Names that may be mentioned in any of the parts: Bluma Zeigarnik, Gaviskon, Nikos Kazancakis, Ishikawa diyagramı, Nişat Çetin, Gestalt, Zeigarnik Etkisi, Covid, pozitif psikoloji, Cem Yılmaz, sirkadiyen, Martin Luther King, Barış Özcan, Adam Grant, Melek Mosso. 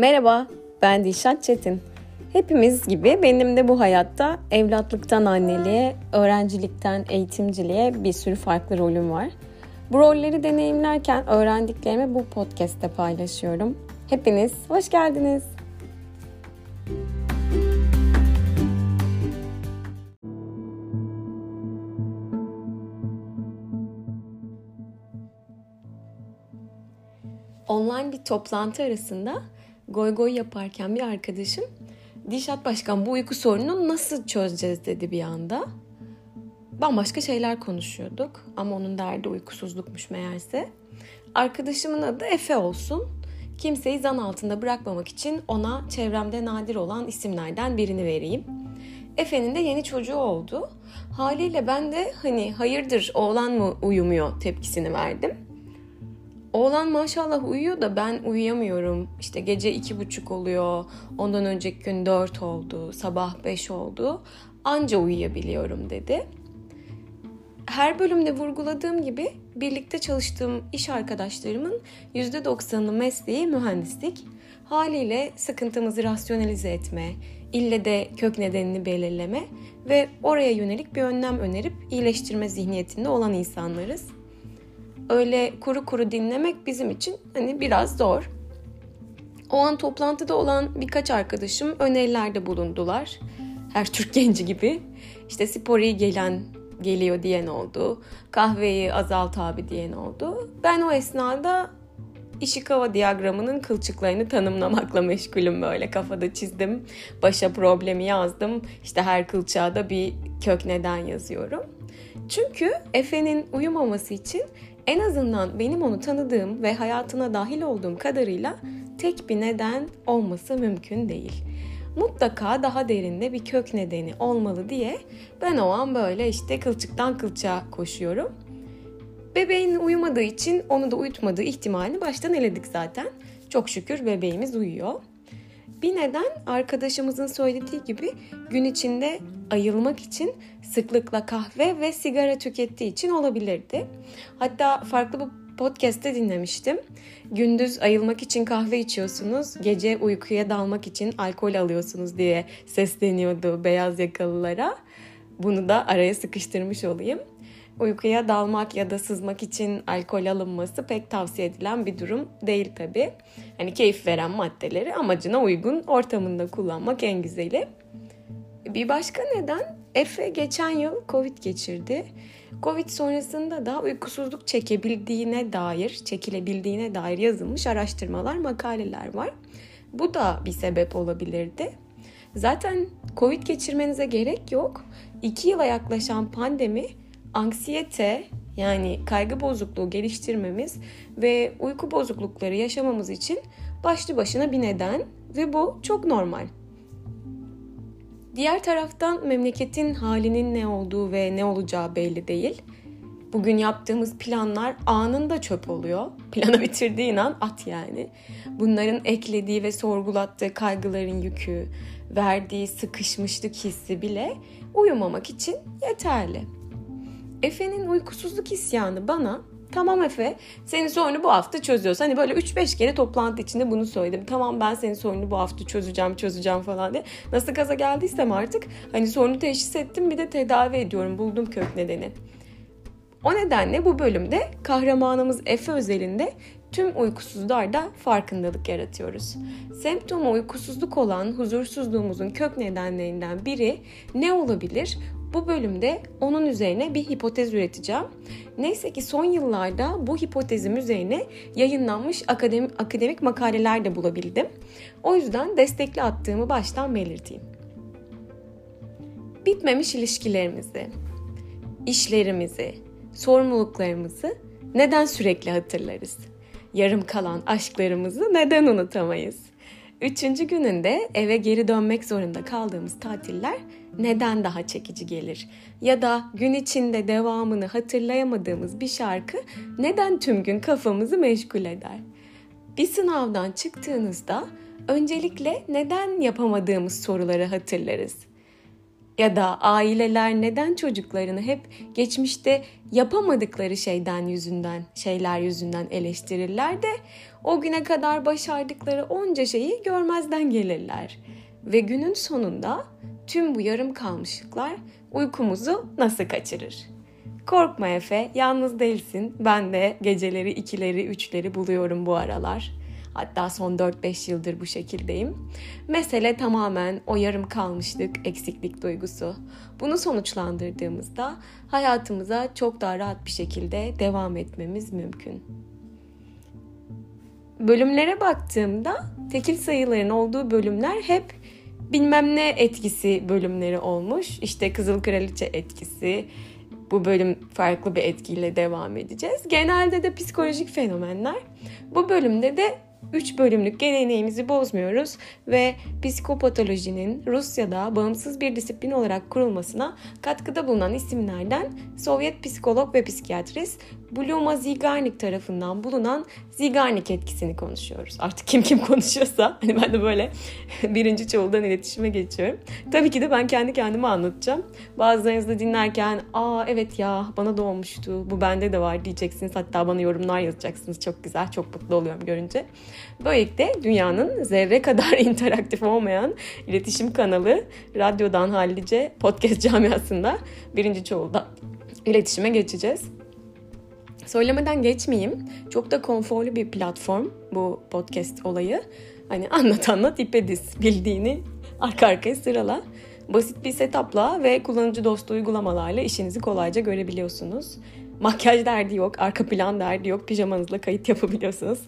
Merhaba, ben Nişat Çetin. Hepimiz gibi benim de bu hayatta evlatlıktan anneliğe, öğrencilikten eğitimciliğe bir sürü farklı rolüm var. Bu rolleri deneyimlerken öğrendiklerimi bu podcast'te paylaşıyorum. Hepiniz hoş geldiniz. Online bir toplantı arasında goygoy yaparken bir arkadaşım "Nişat Başkan, bu uyku sorununu nasıl çözeceğiz?" dedi bir anda. Bambaşka şeyler konuşuyorduk ama onun derdi uykusuzlukmuş meğerse. Arkadaşımın adı Efe olsun. Kimseyi zan altında bırakmamak için ona çevremde nadir olan isimlerden birini vereyim. Efe'nin de yeni çocuğu oldu. Haliyle ben de hayırdır oğlan mı uyumuyor tepkisini verdim. Oğlan maşallah uyuyor da ben uyuyamıyorum. İşte gece 2:30 oluyor, ondan önceki gün 4 oldu, sabah 5 oldu. Anca uyuyabiliyorum dedi. Her bölümde vurguladığım gibi birlikte çalıştığım iş arkadaşlarımın %90'ı mesleği mühendislik. Haliyle sıkıntımızı rasyonalize etme, ille de kök nedenini belirleme ve oraya yönelik bir önlem önerip iyileştirme zihniyetinde olan insanlarız. Öyle kuru kuru dinlemek bizim için biraz zor. O an toplantıda olan birkaç arkadaşım önerilerde bulundular. Her Türk genci gibi. İşte spor iyi geliyor diyen oldu. Kahveyi azalt abi diyen oldu. Ben o esnada Ishikawa diyagramının kılçıklarını tanımlamakla meşgulüm böyle. Kafada çizdim. Başa problemi yazdım. İşte her kılçığa da bir kök neden yazıyorum. Çünkü Efe'nin uyumaması için en azından benim onu tanıdığım ve hayatına dahil olduğum kadarıyla tek bir neden olması mümkün değil. Mutlaka daha derinde bir kök nedeni olmalı diye ben o an böyle işte kılçıktan kılçığa koşuyorum. Bebeğin uyumadığı için onu da uyutmadığı ihtimalini baştan eledik zaten. Çok şükür bebeğimiz uyuyor. Bir neden arkadaşımızın söylediği gibi gün içinde ayılmak için sıklıkla kahve ve sigara tükettiği için olabilirdi. Hatta farklı bir podcast'te dinlemiştim. Gündüz ayılmak için kahve içiyorsunuz, gece uykuya dalmak için alkol alıyorsunuz diye sesleniyordu beyaz yakalılara. Bunu da araya sıkıştırmış olayım. Uykuya dalmak ya da sızmak için alkol alınması pek tavsiye edilen bir durum değil tabii. Keyif veren maddeleri amacına uygun ortamında kullanmak en güzeli. Bir başka neden, Efe geçen yıl Covid geçirdi. Covid sonrasında da uykusuzluk çekilebildiğine dair yazılmış araştırmalar, makaleler var. Bu da bir sebep olabilirdi. Zaten Covid geçirmenize gerek yok. 2 yıla yaklaşan pandemi, anksiyete kaygı bozukluğu geliştirmemiz ve uyku bozuklukları yaşamamız için başlı başına bir neden ve bu çok normal. Diğer taraftan memleketin halinin ne olduğu ve ne olacağı belli değil. Bugün yaptığımız planlar anında çöp oluyor. Planı bitirdiğin an at . Bunların eklediği ve sorgulattığı kaygıların yükü, verdiği sıkışmışlık hissi bile uyumamak için yeterli. Efe'nin uykusuzluk isyanı bana "Tamam Efe, senin sorunu bu hafta çözüyoruz." Böyle 3-5 kere toplantı içinde bunu söyledim. "Tamam, ben senin sorunu bu hafta çözeceğim falan diye. Nasıl gaza geldiysem artık sorunu teşhis ettim, bir de tedavi ediyorum. Buldum kök nedeni. O nedenle bu bölümde kahramanımız Efe özelinde tüm uykusuzlarda farkındalık yaratıyoruz. Semptomu uykusuzluk olan huzursuzluğumuzun kök nedenlerinden biri ne olabilir? Bu bölümde onun üzerine bir hipotez üreteceğim. Neyse ki son yıllarda bu hipotezim üzerine yayınlanmış akademik makaleler de bulabildim. O yüzden destekli attığımı baştan belirteyim. Bitmemiş ilişkilerimizi, işlerimizi, sorumluluklarımızı neden sürekli hatırlarız? Yarım kalan aşklarımızı neden unutamayız? 3. gününde eve geri dönmek zorunda kaldığımız tatiller neden daha çekici gelir? Ya da gün içinde devamını hatırlayamadığımız bir şarkı neden tüm gün kafamızı meşgul eder? Bir sınavdan çıktığınızda öncelikle neden yapamadığımız soruları hatırlarız. Ya da aileler neden çocuklarını hep geçmişte yapamadıkları şeyler yüzünden eleştirirler de o güne kadar başardıkları onca şeyi görmezden gelirler. Ve günün sonunda tüm bu yarım kalmışlıklar uykumuzu nasıl kaçırır? Korkma Efe, yalnız değilsin. Ben de geceleri 2'leri 3'leri buluyorum bu aralar. Hatta son 4-5 yıldır bu şekildeyim. Mesele tamamen o yarım kalmışlık, eksiklik duygusu. Bunu sonuçlandırdığımızda hayatımıza çok daha rahat bir şekilde devam etmemiz mümkün. Bölümlere baktığımda tekil sayıların olduğu bölümler hep bilmem ne etkisi bölümleri olmuş. İşte Kızıl Kraliçe etkisi. Bu bölüm farklı bir etkiyle devam edeceğiz. Genelde de psikolojik fenomenler. Bu bölümde de 3 bölümlük geleneğimizi bozmuyoruz ve psikopatolojinin Rusya'da bağımsız bir disiplin olarak kurulmasına katkıda bulunan isimlerden Sovyet psikolog ve psikiyatrist Bluma Zeigarnik tarafından bulunan Zeigarnik etkisini konuşuyoruz. Artık kim konuşuyorsa hani ben de böyle birinci çoğuldan iletişime geçiyorum. Tabii ki de ben kendi kendime anlatacağım. Bazılarınız da dinlerken evet ya bana da olmuştu, bu bende de var diyeceksiniz. Hatta bana yorumlar yazacaksınız. Çok güzel, çok mutlu oluyorum görünce. Böylelikle dünyanın zerre kadar interaktif olmayan iletişim kanalı radyodan hallice podcast camiasında birinci çoğuldan iletişime geçeceğiz. Söylemeden geçmeyeyim. Çok da konforlu bir platform bu podcast olayı. Hani anlat ipe diz, bildiğini arka arkaya sırala. Basit bir setupla ve kullanıcı dostu uygulamalarla işinizi kolayca görebiliyorsunuz. Makyaj derdi yok, arka plan derdi yok. Pijamanızla kayıt yapabiliyorsunuz.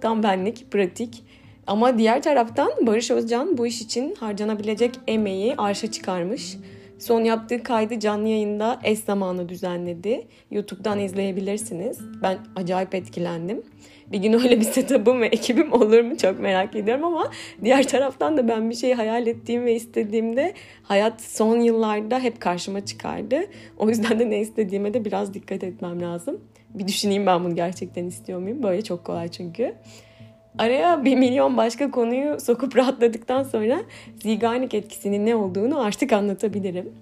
Tam benlik, pratik. Ama diğer taraftan Barış Özcan bu iş için harcanabilecek emeği arşa çıkarmış. Son yaptığı kaydı canlı yayında eş zamanlı düzenledi. YouTube'dan izleyebilirsiniz. Ben acayip etkilendim. Bir gün öyle bir setup'ım ve ekibim olur mu çok merak ediyorum ama diğer taraftan da ben bir şey hayal ettiğim ve istediğimde hayat son yıllarda hep karşıma çıkardı. O yüzden de ne istediğime de biraz dikkat etmem lazım. Bir düşüneyim ben bunu gerçekten istiyor muyum? Böyle çok kolay çünkü. Araya 1 milyon başka konuyu sokup rahatladıktan sonra Zeigarnik etkisinin ne olduğunu artık anlatabilirim.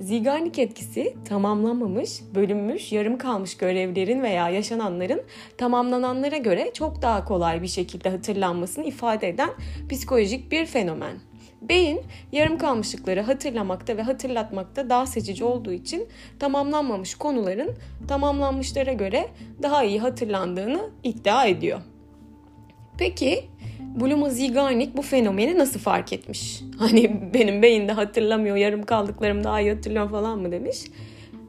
Zeigarnik etkisi tamamlanmamış, bölünmüş, yarım kalmış görevlerin veya yaşananların tamamlananlara göre çok daha kolay bir şekilde hatırlanmasını ifade eden psikolojik bir fenomen. Beyin yarım kalmışlıkları hatırlamakta ve hatırlatmakta daha seçici olduğu için tamamlanmamış konuların tamamlanmışlara göre daha iyi hatırlandığını iddia ediyor. Peki Bluma Zeigarnik bu fenomeni nasıl fark etmiş? Hani benim beyinde hatırlamıyor, yarım kaldıklarım daha iyi hatırlıyor falan mı demiş?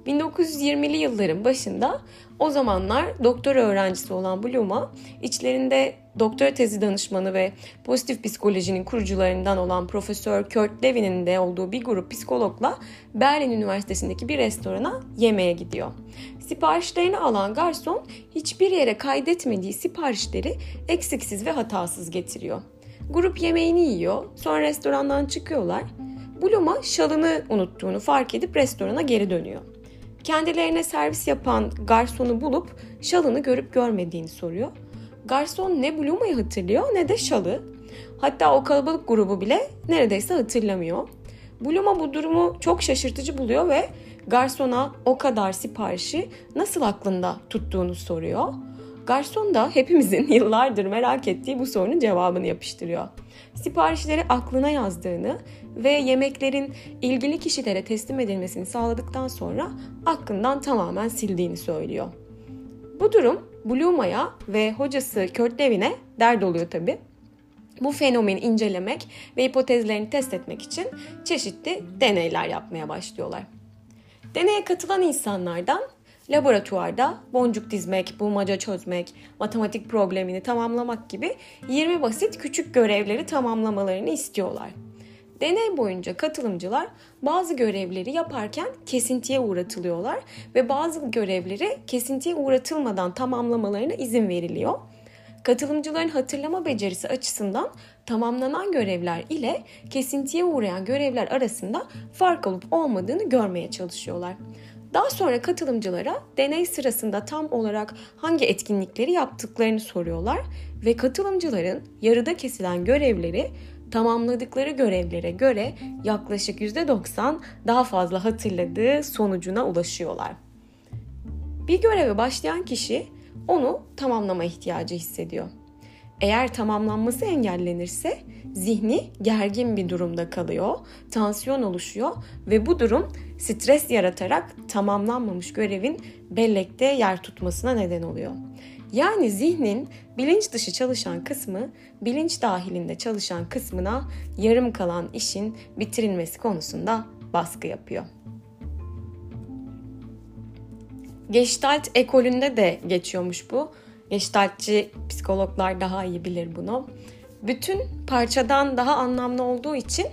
1920'li yılların başında o zamanlar doktora öğrencisi olan Bluma, içlerinde doktora tezi danışmanı ve pozitif psikolojinin kurucularından olan Profesör Kurt Levin'in de olduğu bir grup psikologla Berlin Üniversitesi'ndeki bir restorana yemeğe gidiyor. Siparişlerini alan garson hiçbir yere kaydetmediği siparişleri eksiksiz ve hatasız getiriyor. Grup yemeğini yiyor, sonra restorandan çıkıyorlar. Bluma şalını unuttuğunu fark edip restorana geri dönüyor. Kendilerine servis yapan garsonu bulup şalını görüp görmediğini soruyor. Garson ne Bluma'yı hatırlıyor ne de şalı. Hatta o kalabalık grubu bile neredeyse hatırlamıyor. Bluma bu durumu çok şaşırtıcı buluyor ve garsona o kadar siparişi nasıl aklında tuttuğunu soruyor. Garson da hepimizin yıllardır merak ettiği bu sorunun cevabını yapıştırıyor. Siparişleri aklına yazdığını ve yemeklerin ilgili kişilere teslim edilmesini sağladıktan sonra aklından tamamen sildiğini söylüyor. Bu durum Bluma'ya ve hocası Kurt Levin'e dert oluyor tabii. Bu fenomeni incelemek ve hipotezlerini test etmek için çeşitli deneyler yapmaya başlıyorlar. Deneye katılan insanlardan laboratuvarda boncuk dizmek, bulmaca çözmek, matematik problemini tamamlamak gibi 20 basit küçük görevleri tamamlamalarını istiyorlar. Deney boyunca katılımcılar bazı görevleri yaparken kesintiye uğratılıyorlar ve bazı görevleri kesintiye uğratılmadan tamamlamalarına izin veriliyor. Katılımcıların hatırlama becerisi açısından tamamlanan görevler ile kesintiye uğrayan görevler arasında fark olup olmadığını görmeye çalışıyorlar. Daha sonra katılımcılara deney sırasında tam olarak hangi etkinlikleri yaptıklarını soruyorlar ve katılımcıların yarıda kesilen görevleri tamamladıkları görevlere göre yaklaşık %90 daha fazla hatırladığı sonucuna ulaşıyorlar. Bir göreve başlayan kişi onu tamamlama ihtiyacı hissediyor. Eğer tamamlanması engellenirse zihni gergin bir durumda kalıyor, tansiyon oluşuyor ve bu durum stres yaratarak tamamlanmamış görevin bellekte yer tutmasına neden oluyor. Yani zihnin bilinç dışı çalışan kısmı, bilinç dahilinde çalışan kısmına yarım kalan işin bitirilmesi konusunda baskı yapıyor. Gestalt ekolünde de geçiyormuş bu. Gestaltçı psikologlar daha iyi bilir bunu. Bütün parçadan daha anlamlı olduğu için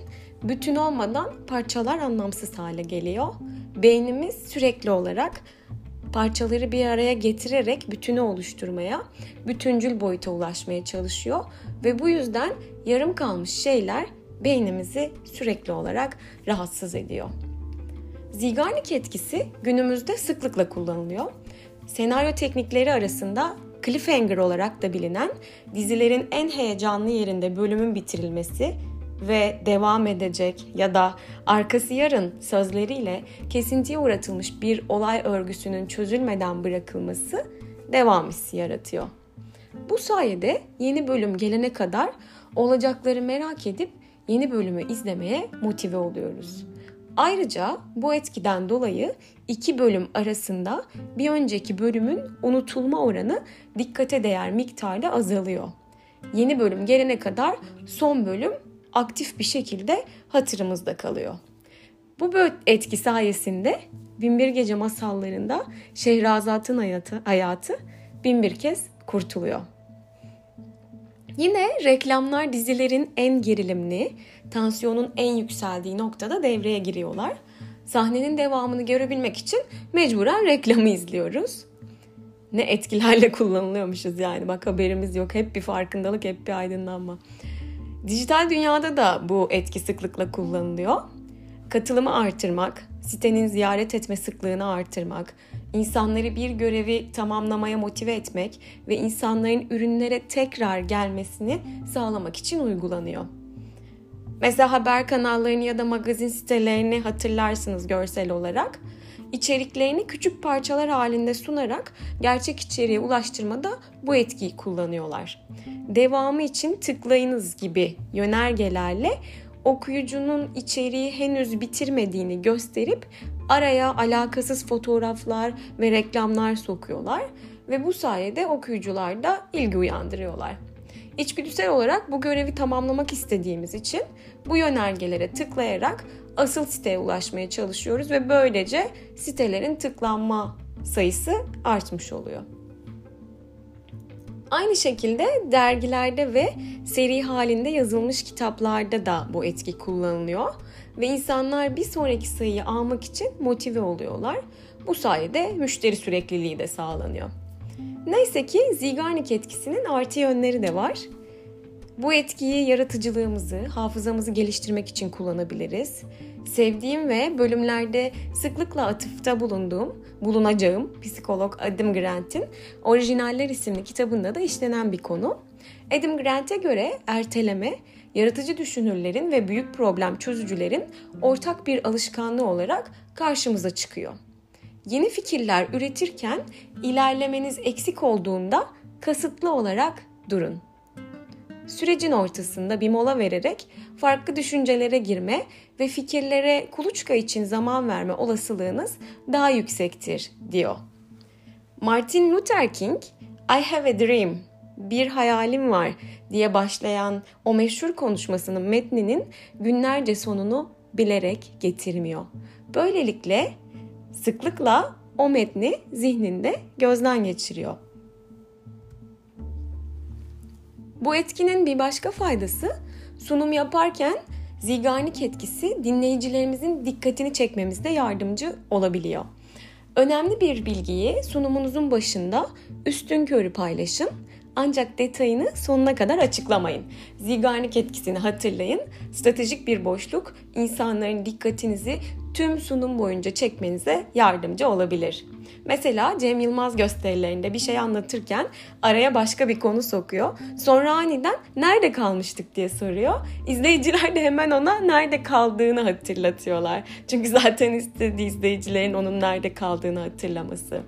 bütün olmadan parçalar anlamsız hale geliyor. Beynimiz sürekli olarak parçaları bir araya getirerek bütünü oluşturmaya, bütüncül boyuta ulaşmaya çalışıyor. Ve bu yüzden yarım kalmış şeyler beynimizi sürekli olarak rahatsız ediyor. Zeigarnik etkisi günümüzde sıklıkla kullanılıyor. Senaryo teknikleri arasında cliffhanger olarak da bilinen dizilerin en heyecanlı yerinde bölümün bitirilmesi ve devam edecek ya da arkası yarın sözleriyle kesintiye uğratılmış bir olay örgüsünün çözülmeden bırakılması devam hissi yaratıyor. Bu sayede yeni bölüm gelene kadar olacakları merak edip yeni bölümü izlemeye motive oluyoruz. Ayrıca bu etkiden dolayı iki bölüm arasında bir önceki bölümün unutulma oranı dikkate değer miktarda azalıyor. Yeni bölüm gelene kadar son bölüm aktif bir şekilde hatırımızda kalıyor. Bu etki sayesinde Binbir Gece masallarında Şehrazat'ın hayatı binbir kez kurtuluyor. Yine reklamlar dizilerin en gerilimli, tansiyonun en yükseldiği noktada devreye giriyorlar. Sahnenin devamını görebilmek için mecburen reklamı izliyoruz. Ne etkilerle kullanılıyormuşuz yani, bak haberimiz yok, hep bir farkındalık, hep bir aydınlanma. Dijital dünyada da bu etki sıklıkla kullanılıyor. Katılımı artırmak, sitenin ziyaret etme sıklığını artırmak, insanları bir görevi tamamlamaya motive etmek ve insanların ürünlere tekrar gelmesini sağlamak için uygulanıyor. Mesela haber kanallarını ya da magazin sitelerini hatırlarsınız görsel olarak. İçeriklerini küçük parçalar halinde sunarak gerçek içeriğe ulaştırmada bu etkiyi kullanıyorlar. Devamı için tıklayınız gibi yönergelerle okuyucunun içeriği henüz bitirmediğini gösterip araya alakasız fotoğraflar ve reklamlar sokuyorlar ve bu sayede okuyucularda ilgi uyandırıyorlar. İçgüdüsel olarak bu görevi tamamlamak istediğimiz için bu yönergelere tıklayarak asıl siteye ulaşmaya çalışıyoruz ve böylece sitelerin tıklanma sayısı artmış oluyor. Aynı şekilde dergilerde ve seri halinde yazılmış kitaplarda da bu etki kullanılıyor ve insanlar bir sonraki sayıyı almak için motive oluyorlar. Bu sayede müşteri sürekliliği de sağlanıyor. Neyse ki Zeigarnik etkisinin artı yönleri de var. Bu etkiyi yaratıcılığımızı, hafızamızı geliştirmek için kullanabiliriz. Sevdiğim ve bölümlerde sıklıkla atıfta bulunacağım psikolog Adam Grant'in Orijinaller isimli kitabında da işlenen bir konu. Adam Grant'e göre erteleme, yaratıcı düşünürlerin ve büyük problem çözücülerin ortak bir alışkanlığı olarak karşımıza çıkıyor. Yeni fikirler üretirken ilerlemeniz eksik olduğunda kasıtlı olarak durun. Sürecin ortasında bir mola vererek farklı düşüncelere girme ve fikirlere kuluçka için zaman verme olasılığınız daha yüksektir, diyor. Martin Luther King, "I have a dream, bir hayalim var" diye başlayan o meşhur konuşmasının metninin günlerce sonunu bilerek getirmiyor. Böylelikle sıklıkla o metni zihninde gözden geçiriyor. Bu etkinin bir başka faydası, sunum yaparken Zeigarnik etkisi dinleyicilerimizin dikkatini çekmemizde yardımcı olabiliyor. Önemli bir bilgiyi sunumunuzun başında üstünkörü paylaşın Ancak detayını sonuna kadar açıklamayın. Zeigarnik etkisini hatırlayın. Stratejik bir boşluk insanların dikkatinizi tüm sunum boyunca çekmenize yardımcı olabilir. Mesela Cem Yılmaz gösterilerinde bir şey anlatırken araya başka bir konu sokuyor. Sonra aniden nerede kalmıştık diye soruyor. İzleyiciler de hemen ona nerede kaldığını hatırlatıyorlar. Çünkü zaten istediği izleyicilerin onun nerede kaldığını hatırlaması.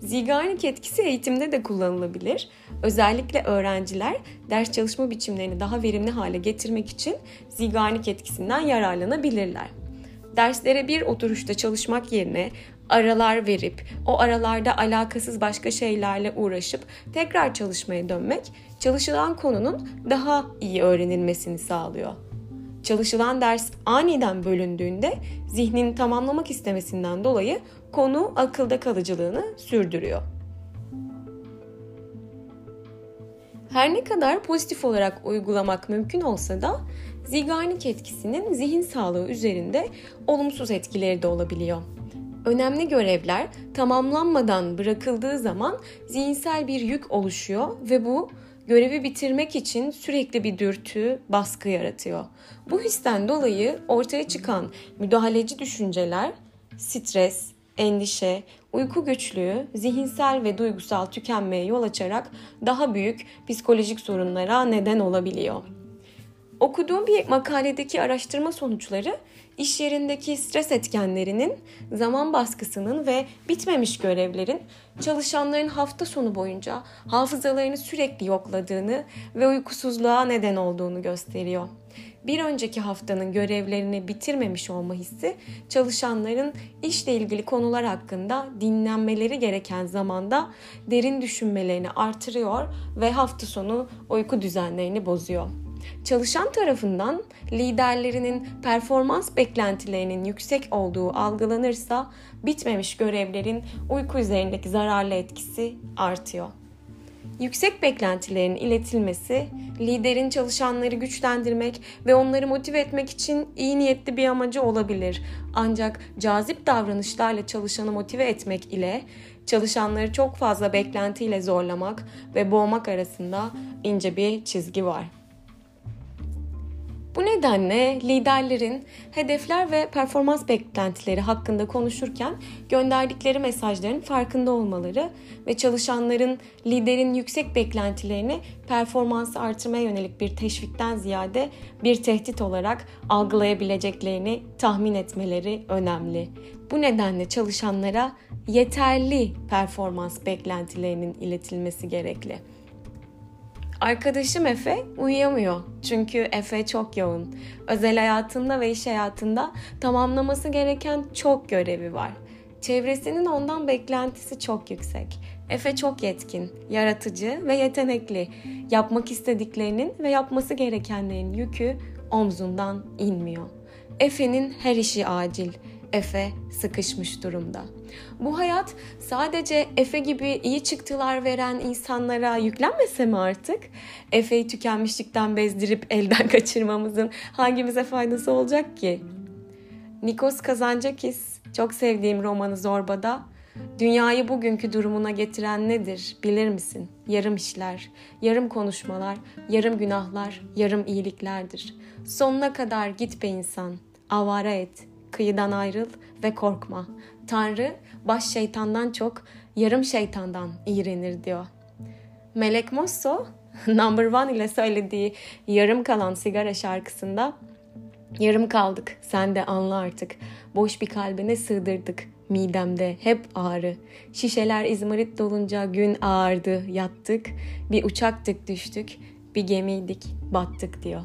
Zeigarnik etkisi eğitimde de kullanılabilir. Özellikle öğrenciler ders çalışma biçimlerini daha verimli hale getirmek için Zeigarnik etkisinden yararlanabilirler. Derslere bir oturuşta çalışmak yerine aralar verip, o aralarda alakasız başka şeylerle uğraşıp tekrar çalışmaya dönmek, çalışılan konunun daha iyi öğrenilmesini sağlıyor. Çalışılan ders aniden bölündüğünde zihnin tamamlamak istemesinden dolayı konu akılda kalıcılığını sürdürüyor. Her ne kadar pozitif olarak uygulamak mümkün olsa da Zeigarnik etkisinin zihin sağlığı üzerinde olumsuz etkileri de olabiliyor. Önemli görevler tamamlanmadan bırakıldığı zaman zihinsel bir yük oluşuyor ve bu görevi bitirmek için sürekli bir dürtü, baskı yaratıyor. Bu histen dolayı ortaya çıkan müdahaleci düşünceler, stres, endişe, uyku göçlüğü, zihinsel ve duygusal tükenmeye yol açarak daha büyük psikolojik sorunlara neden olabiliyor. Okuduğum bir makaledeki araştırma sonuçları, iş yerindeki stres etkenlerinin, zaman baskısının ve bitmemiş görevlerin çalışanların hafta sonu boyunca hafızalarını sürekli yokladığını ve uykusuzluğa neden olduğunu gösteriyor. Bir önceki haftanın görevlerini bitirmemiş olma hissi, çalışanların işle ilgili konular hakkında dinlenmeleri gereken zamanda derin düşünmelerini artırıyor ve hafta sonu uyku düzenlerini bozuyor. Çalışan tarafından liderlerinin performans beklentilerinin yüksek olduğu algılanırsa bitmemiş görevlerin uyku üzerindeki zararlı etkisi artıyor. Yüksek beklentilerin iletilmesi, liderin çalışanları güçlendirmek ve onları motive etmek için iyi niyetli bir amacı olabilir. Ancak cazip davranışlarla çalışanı motive etmek ile çalışanları çok fazla beklentiyle zorlamak ve boğmak arasında ince bir çizgi var. Bu nedenle liderlerin hedefler ve performans beklentileri hakkında konuşurken gönderdikleri mesajların farkında olmaları ve çalışanların liderin yüksek beklentilerini performansı artırmaya yönelik bir teşvikten ziyade bir tehdit olarak algılayabileceklerini tahmin etmeleri önemli. Bu nedenle çalışanlara yeterli performans beklentilerinin iletilmesi gerekli. Arkadaşım Efe uyuyamıyor çünkü Efe çok yoğun. Özel hayatında ve iş hayatında tamamlaması gereken çok görevi var. Çevresinin ondan beklentisi çok yüksek. Efe çok yetkin, yaratıcı ve yetenekli. Yapmak istediklerinin ve yapması gerekenlerin yükü omzundan inmiyor. Efe'nin her işi acil. Efe sıkışmış durumda. Bu hayat sadece Efe gibi iyi çıktılar veren insanlara yüklenmese mi artık? Efe'yi tükenmişlikten bezdirip elden kaçırmamızın hangimize faydası olacak ki? Nikos Kazancakis, çok sevdiğim romanı Zorba'da, "Dünyayı bugünkü durumuna getiren nedir bilir misin? Yarım işler, yarım konuşmalar, yarım günahlar, yarım iyiliklerdir. Sonuna kadar git be insan, avara et. Kıyıdan ayrıl ve korkma. Tanrı baş şeytandan çok yarım şeytandan iğrenir" diyor. Melek Mosso, No. 1 ile söylediği yarım kalan sigara şarkısında "Yarım kaldık, sen de anla artık. Boş bir kalbine sığdırdık. Midemde hep ağrı. Şişeler izmarit dolunca gün ağardı, yattık. Bir uçaktık, düştük. Bir gemiydik, battık" diyor.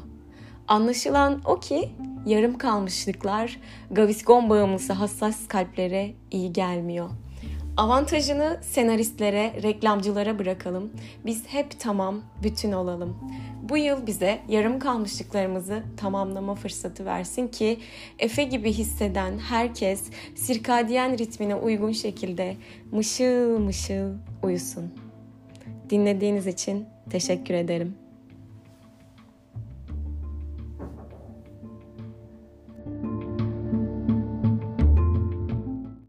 Anlaşılan o ki yarım kalmışlıklar gaviskon bağımlısı hassas kalplere iyi gelmiyor. Avantajını senaristlere, reklamcılara bırakalım. Biz hep tamam, bütün olalım. Bu yıl bize yarım kalmışlıklarımızı tamamlama fırsatı versin ki Efe gibi hisseden herkes sirkadiyen ritmine uygun şekilde mışıl mışıl uyusun. Dinlediğiniz için teşekkür ederim.